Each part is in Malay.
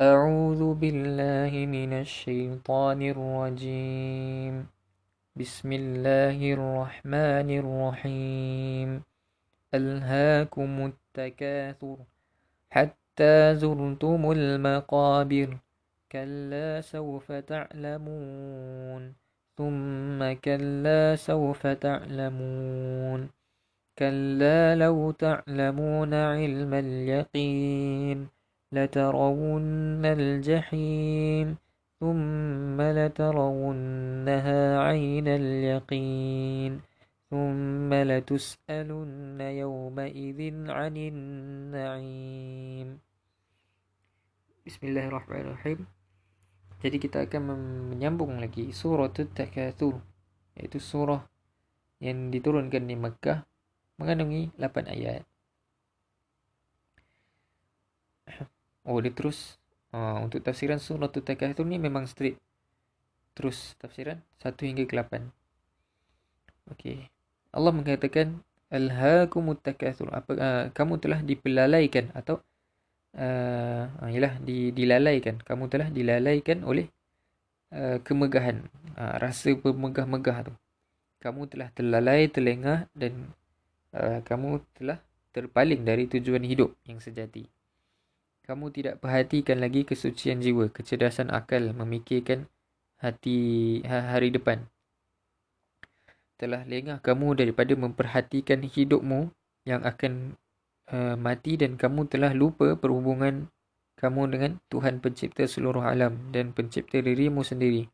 أعوذ بالله من الشيطان الرجيم بسم الله الرحمن الرحيم ألهاكم التكاثر حتى زرتم المقابر كلا سوف تعلمون ثم كلا سوف تعلمون كلا لو تعلمون علم اليقين لترون الجحيم ثم لترونها عين اليقين ثم لتسألن يومئذ عن النعيم. Bismillahirrahmanirrahim. Jadi kita akan menyambung lagi surah At-Takatsur, iaitu surah yang diturunkan di Mekah, mengandungi 8 ayat. Oh, dia terus untuk tafsiran surah At-Takatsur ni memang straight terus tafsiran 1 hingga ke 8. Okey. Allah mengatakan alhaqul yaqin, kamu telah dipelalaikan atau dilalaikan, kamu telah dilalaikan oleh kemegahan, rasa bermegah-megah tu. Kamu telah terlalai, terlengah dan kamu telah terpaling dari tujuan hidup yang sejati. Kamu tidak perhatikan lagi kesucian jiwa, kecerdasan akal, memikirkan hati hari depan. Telah lengah kamu daripada memperhatikan hidupmu yang akan mati, dan kamu telah lupa perhubungan kamu dengan Tuhan pencipta seluruh alam dan pencipta dirimu sendiri.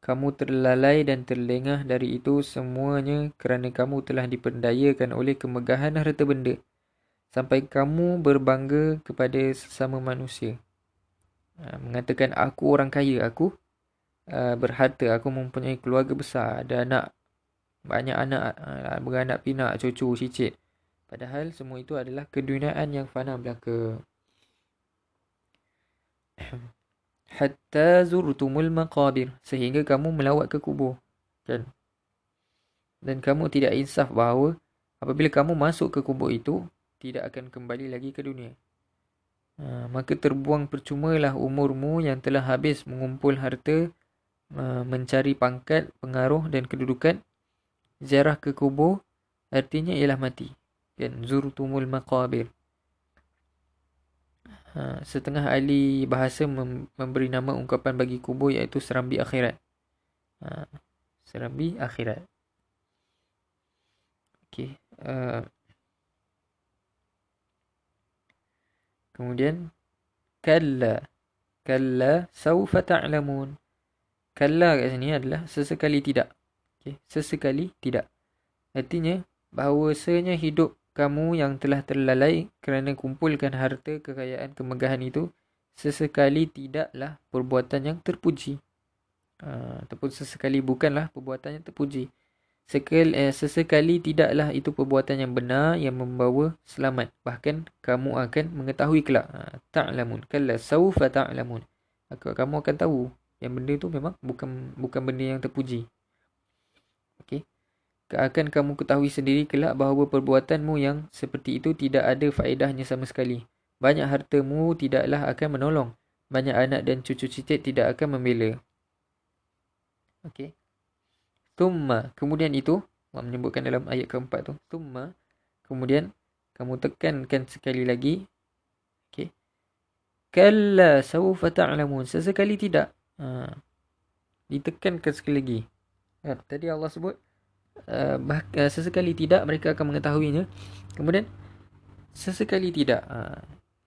Kamu terlalai dan terlengah dari itu semuanya kerana kamu telah diperdayakan oleh kemegahan harta benda, sampai kamu berbangga kepada sesama manusia. Mengatakan aku orang kaya, aku berharta, aku mempunyai keluarga besar, ada anak, banyak anak, beranak pinak, cucu, cicit. Padahal semua itu adalah keduniaan yang fana belaka. Hatta zurtumul maqabir, sehingga kamu melawat ke kubur. Dan kamu tidak insaf bahawa apabila kamu masuk ke kubur itu, tidak akan kembali lagi ke dunia. Maka terbuang percumalah umurmu yang telah habis mengumpul harta, mencari pangkat, pengaruh dan kedudukan. Ziarah ke kubur artinya ialah mati. Zurtumul maqabir. Setengah ahli bahasa memberi nama ungkapan bagi kubur, iaitu serambi akhirat. Serambi akhirat. Okey. Kemudian kalla. Kalla sawfa ta'lamun. Kalla kat sini adalah sesekali tidak. Okey, sesekali tidak. Artinya bahawasanya hidup kamu yang telah terlalai kerana kumpulkan harta, kekayaan, kemegahan itu sesekali tidaklah perbuatan yang terpuji, ataupun sesekali bukanlah perbuatan yang terpuji. Sesekali tidaklah itu perbuatan yang benar yang membawa selamat, bahkan kamu akan mengetahui kelak. Ta'lamun, kalla sawfa ta'lamun, kamu akan tahu yang benda itu memang bukan benda yang terpuji. Okey, akan kamu ketahui sendiri kelak bahawa perbuatanmu yang seperti itu tidak ada faedahnya sama sekali. Banyak hartamu tidaklah akan menolong. Banyak anak dan cucu cicit tidak akan membela. Okey. Tumma, kemudian itu Allah menyebutkan dalam ayat keempat tu. Tumma, kemudian kamu tekankan sekali lagi. Okey. Kalla sawfa ta'lamun, sesekali tidak. Ditekankan sekali lagi. Tadi Allah sebut sesekali tidak mereka akan mengetahuinya. Kemudian sesekali tidak,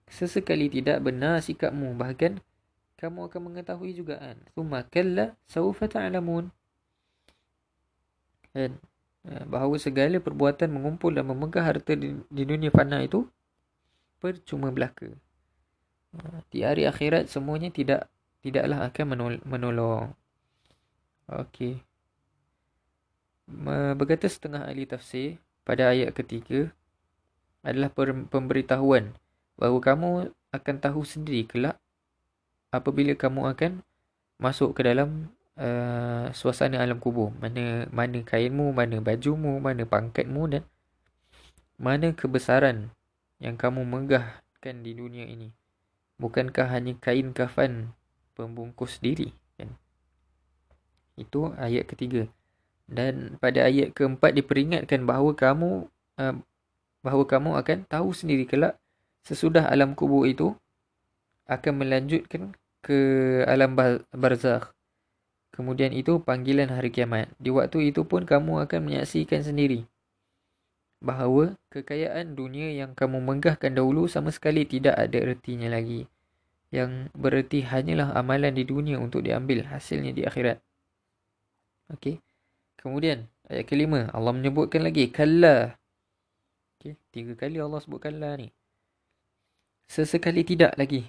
sesekali tidak benar sikapmu, bahkan kamu akan mengetahui juga. Thumma kalla sawfa ta'lamun, bahawa segala perbuatan mengumpul dan memegang harta di dunia fana itu percuma belaka. Di hari akhirat semuanya tidaklah akan menolong. Okey. Berkata setengah ahli tafsir, pada ayat ketiga adalah pemberitahuan bahawa kamu akan tahu sendiri kelak apabila kamu akan masuk ke dalam suasana alam kubur. Mana kainmu, mana bajumu, mana pangkatmu dan mana kebesaran yang kamu megahkan di dunia ini. Bukankah hanya kain kafan pembungkus diri? Kan? Itu ayat ketiga. Dan pada ayat keempat diperingatkan bahawa kamu akan tahu sendiri kelak sesudah alam kubur itu akan melanjutkan ke alam barzakh. Kemudian itu panggilan hari kiamat. Di waktu itu pun kamu akan menyaksikan sendiri bahawa kekayaan dunia yang kamu menggahkan dahulu sama sekali tidak ada ertinya lagi. Yang bererti hanyalah amalan di dunia untuk diambil hasilnya di akhirat. Okey. Kemudian ayat kelima Allah menyebutkan lagi kallā. Okay, 3 kali Allah sebut kallā ni. Sesekali tidak lagi.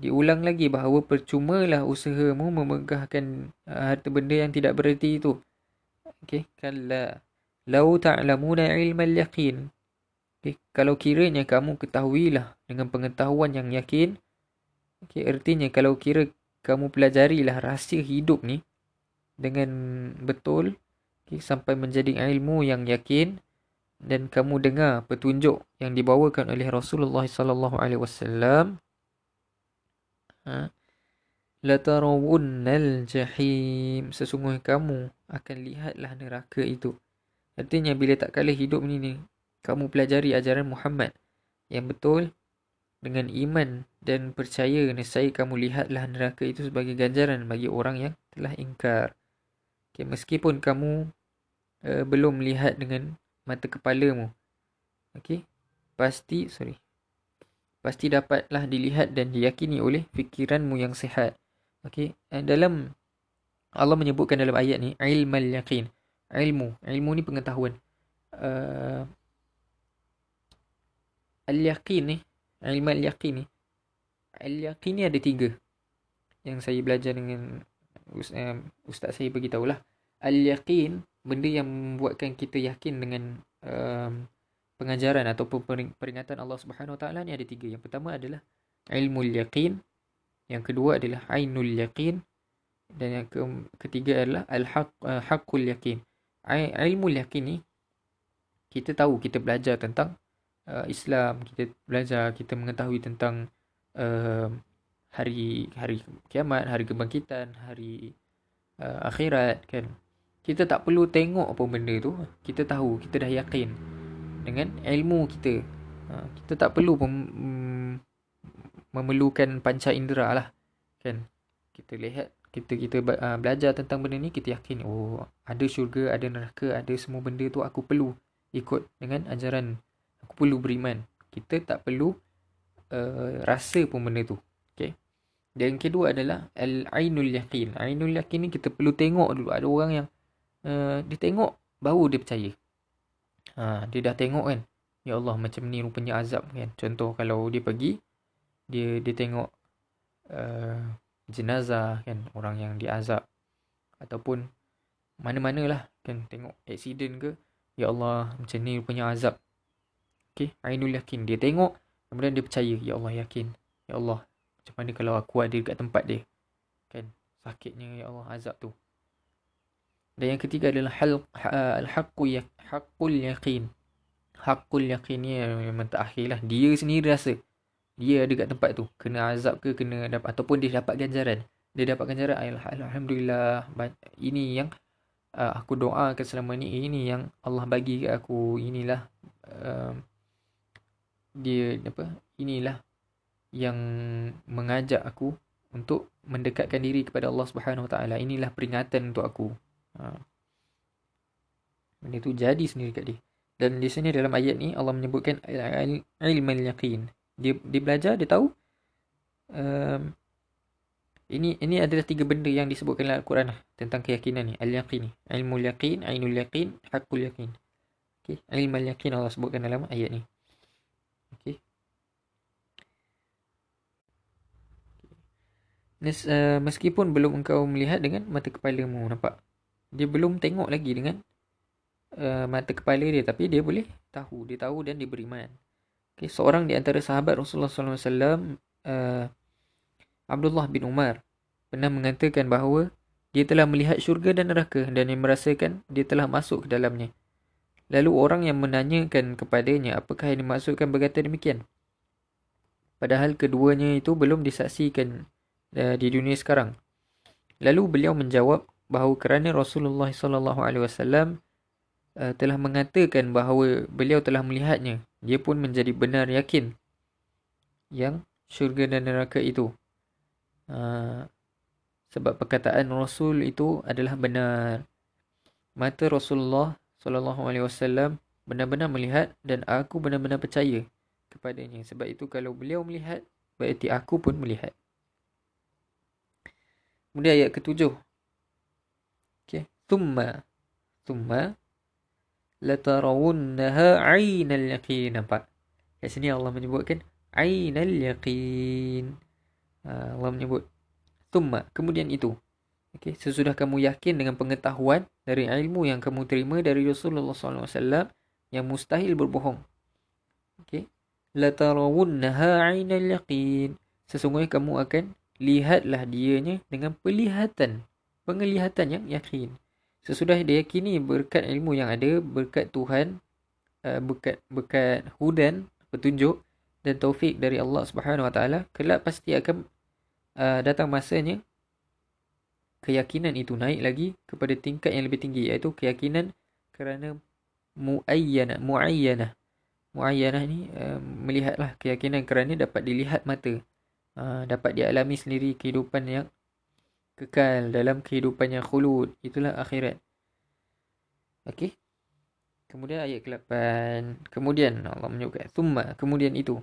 Diulang lagi bahawa percumalah usahamu memegahkan harta benda yang tidak bererti itu. Okay, kallā. Lau ta'lamuna ilmal yaqin. Okay, kalau kiranya kamu ketahuilah dengan pengetahuan yang yakin. Okay, ertinya kalau kira kamu pelajarilah rahsia hidup ni dengan betul. Okay, sampai menjadi ilmu yang yakin dan kamu dengar petunjuk yang dibawakan oleh Rasulullah SAW, latarawunnal jahim, sesungguhnya kamu akan lihatlah neraka itu. Artinya bila tak kala hidup ni kamu pelajari ajaran Muhammad yang betul dengan iman dan percaya, nescaya kamu lihatlah neraka itu sebagai ganjaran bagi orang yang telah ingkar. Okay, meskipun kamu belum melihat dengan mata kepalamu, okay, pasti dapatlah dilihat dan diyakini oleh fikiranmu yang sihat. Okay, dalam Allah menyebutkan dalam ayat ni ilmul yaqin. Ilmu ni pengetahuan. Al-yaqin ni, ilmul yaqin ni. Al-yaqin ni ada 3 yang saya belajar dengan ustaz saya beritahulah. Al-yaqin, benda yang membuatkan kita yakin dengan pengajaran ataupun peringatan Allah Subhanahu Wa Taala ni ada 3. Yang pertama adalah ilmul yaqin, yang kedua adalah aynul yaqin, dan yang ketiga adalah alhaqul yaqin. Ilmul yaqin ni kita tahu, kita belajar tentang Islam, kita mengetahui tentang hari kiamat, hari kebangkitan, hari akhirat, kan. Kita tak perlu tengok apa benda tu, kita tahu, kita dah yakin dengan ilmu kita. Kita tak perlu memerlukan panca indera lah, kan. Kita lihat, kita belajar tentang benda ni, kita yakin oh ada syurga, ada neraka, ada semua benda tu, aku perlu ikut dengan ajaran, aku perlu beriman. Kita tak perlu rasa pun benda tu. Dan yang kedua adalah al-aynul yaqin. Aynul yaqin ni kita perlu tengok dulu. Ada orang yang dia tengok baru dia percaya. Dia dah tengok kan. Ya Allah, macam ni rupanya azab kan. Contoh kalau dia pergi, dia tengok jenazah kan, orang yang diazab, ataupun mana-manalah kan, tengok aksiden ke. Ya Allah, macam ni rupanya azab. Okey, aynul yaqin. Dia tengok, kemudian dia percaya. Ya Allah, yakin. Ya Allah, macam mana kalau aku ada dekat tempat dia, kan, sakitnya ya Allah azab tu. Dan yang ketiga adalah al-haqul yaqin. Haqul yaqin ni memang terakhir lah. Dia sendiri rasa dia ada dekat tempat tu, kena azab ke, kena dapat, ataupun dia dapat ganjaran. Dia dapat ganjaran, alhamdulillah, ini yang aku doakan selama ni, ini yang Allah bagi kat aku, inilah inilah yang mengajak aku untuk mendekatkan diri kepada Allah Subhanahu Wa Taala. Inilah peringatan untuk aku. Benda tu jadi sendiri kat dia. Dan di sini dalam ayat ni Allah menyebutkan ilmul yaqin. Dia belajar, dia tahu. Ini adalah 3 benda yang disebutkan dalam Al-Quran tentang keyakinan ni. Al-yaqin ni, ilmul yaqin, ainul yaqin, haqul yaqin. Okey, ilmul yaqin Allah sebutkan dalam ayat ni. Okey. Meskipun belum engkau melihat dengan mata kepalamu, nampak? Dia belum tengok lagi dengan mata kepala dia, tapi dia boleh tahu. Dia tahu dan dia beriman. Okay, seorang di antara sahabat Rasulullah SAW, Abdullah bin Umar, pernah mengatakan bahawa dia telah melihat syurga dan neraka dan dia merasakan dia telah masuk ke dalamnya. Lalu orang yang menanyakan kepadanya apakah yang dimaksudkan berkata demikian. padahal keduanya itu belum disaksikan di dunia sekarang. Lalu beliau menjawab bahawa kerana Rasulullah SAW telah mengatakan bahawa beliau telah melihatnya, dia pun menjadi benar yakin yang syurga dan neraka itu. Sebab perkataan Rasul itu adalah benar. Mata Rasulullah SAW benar-benar melihat dan aku benar-benar percaya kepadanya. Sebab itu kalau beliau melihat, berarti aku pun melihat. Kemudian ayat ke-7. Okay. Tumma latarawunnaha aynul yaqin. Nampak? Kat sini Allah menyebutkan aynul yaqin. Allah menyebut tumma, kemudian itu. Okay. Sesudah kamu yakin dengan pengetahuan dari ilmu yang kamu terima dari Rasulullah SAW yang mustahil berbohong. Okay. Latarawunnaha aynul yaqin. Sesungguhnya kamu akan lihatlah dianya dengan penglihatan yang yakin. Sesudah dia yakini berkat ilmu yang ada, berkat Tuhan, berkat hudan, petunjuk dan taufik dari Allah Subhanahu Wa Taala, kelak pasti akan datang masanya keyakinan itu naik lagi kepada tingkat yang lebih tinggi, iaitu keyakinan kerana mu'ayyanah. Mu'ayyanah ni melihatlah, keyakinan kerana dapat dilihat mata, dapat dialami sendiri kehidupan yang kekal, dalam kehidupannya khulud, itulah akhirat. Okey. Kemudian ayat ke-8. Kemudian Allah menyebutkan thumma, kemudian itu.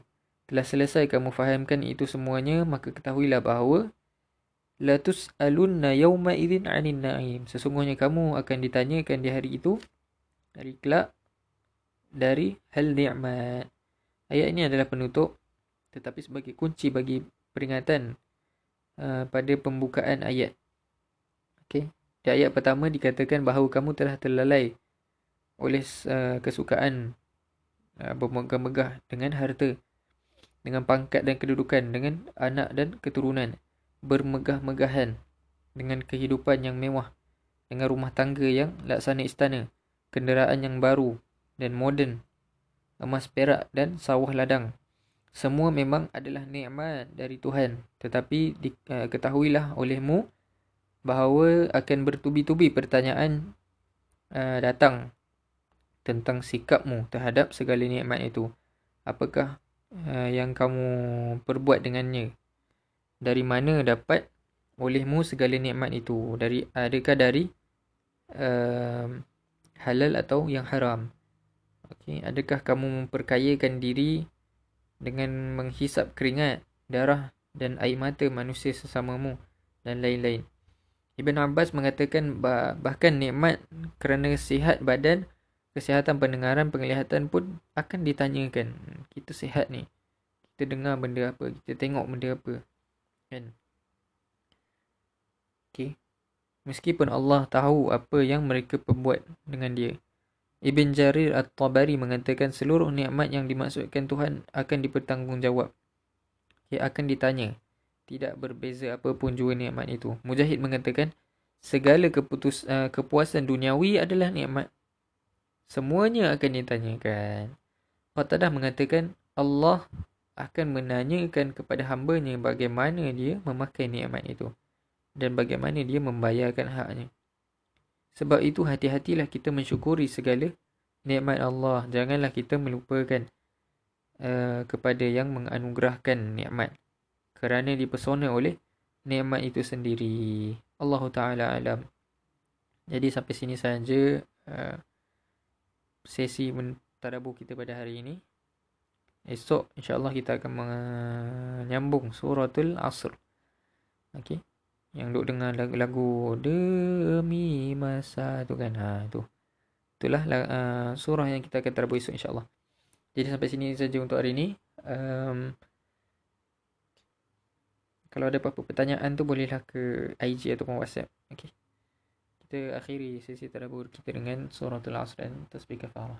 Telah selesai kamu fahamkan itu semuanya, maka ketahuilah bahawa Latus'alunna yawma izin anin na'im. Sesungguhnya kamu akan ditanyakan di hari itu, hari kelak, dari hal ni'mat. Ayat ini adalah penutup tetapi sebagai kunci bagi peringatan pada pembukaan ayat. Okay. Di ayat pertama dikatakan bahawa kamu telah terlalai oleh kesukaan bermegah-megah dengan harta, dengan pangkat dan kedudukan, dengan anak dan keturunan, bermegah-megahan dengan kehidupan yang mewah, dengan rumah tangga yang laksana istana, kenderaan yang baru dan moden, emas perak dan sawah ladang. Semua memang adalah nikmat dari Tuhan, tetapi ketahuilah olehmu bahawa akan bertubi-tubi pertanyaan datang tentang sikapmu terhadap segala nikmat itu. Apakah yang kamu perbuat dengannya? Dari mana dapat olehmu segala nikmat itu? Adakah dari halal atau yang haram? Okay. Adakah kamu memperkayakan diri dengan menghisap keringat, darah dan air mata manusia sesamamu dan lain-lain? Ibn Abbas mengatakan bahkan nikmat kerana sihat badan, kesihatan pendengaran, penglihatan pun akan ditanyakan. Kita sihat ni, kita dengar benda apa, kita tengok benda apa, kan? Okay. Meskipun Allah tahu apa yang mereka perbuat dengan dia. Ibn Jarir at-Tabari mengatakan seluruh nikmat yang dimaksudkan Tuhan akan dipertanggungjawab. Ia akan ditanya. Tidak berbeza apa pun jua nikmat itu. Mujahid mengatakan segala kepuasan duniawi adalah nikmat. Semuanya akan ditanyakan. Qatadah mengatakan Allah akan menanyakan kepada hamba-Nya bagaimana dia memakai nikmat itu dan bagaimana dia membayarkan haknya. Sebab itu hati-hatilah kita mensyukuri segala nikmat Allah. Janganlah kita melupakan kepada yang menganugerahkan nikmat, kerana dipesona oleh nikmat itu sendiri. Allahu Ta'ala alam. Jadi sampai sini sahaja sesi mentadabbur kita pada hari ini. Esok insya-Allah kita akan menyambung suratul Asr. Okey. Yang duk dengar lagu demi masa tu kan, itulah surah yang kita akan tadabbur esok insyaAllah. Jadi sampai sini saja untuk hari ini. Kalau ada apa-apa pertanyaan tu bolehlah ke IG ataupun WhatsApp. Okay. Kita akhiri sesi tadabbur kita dengan suratul Asr dan tasbih kafarah.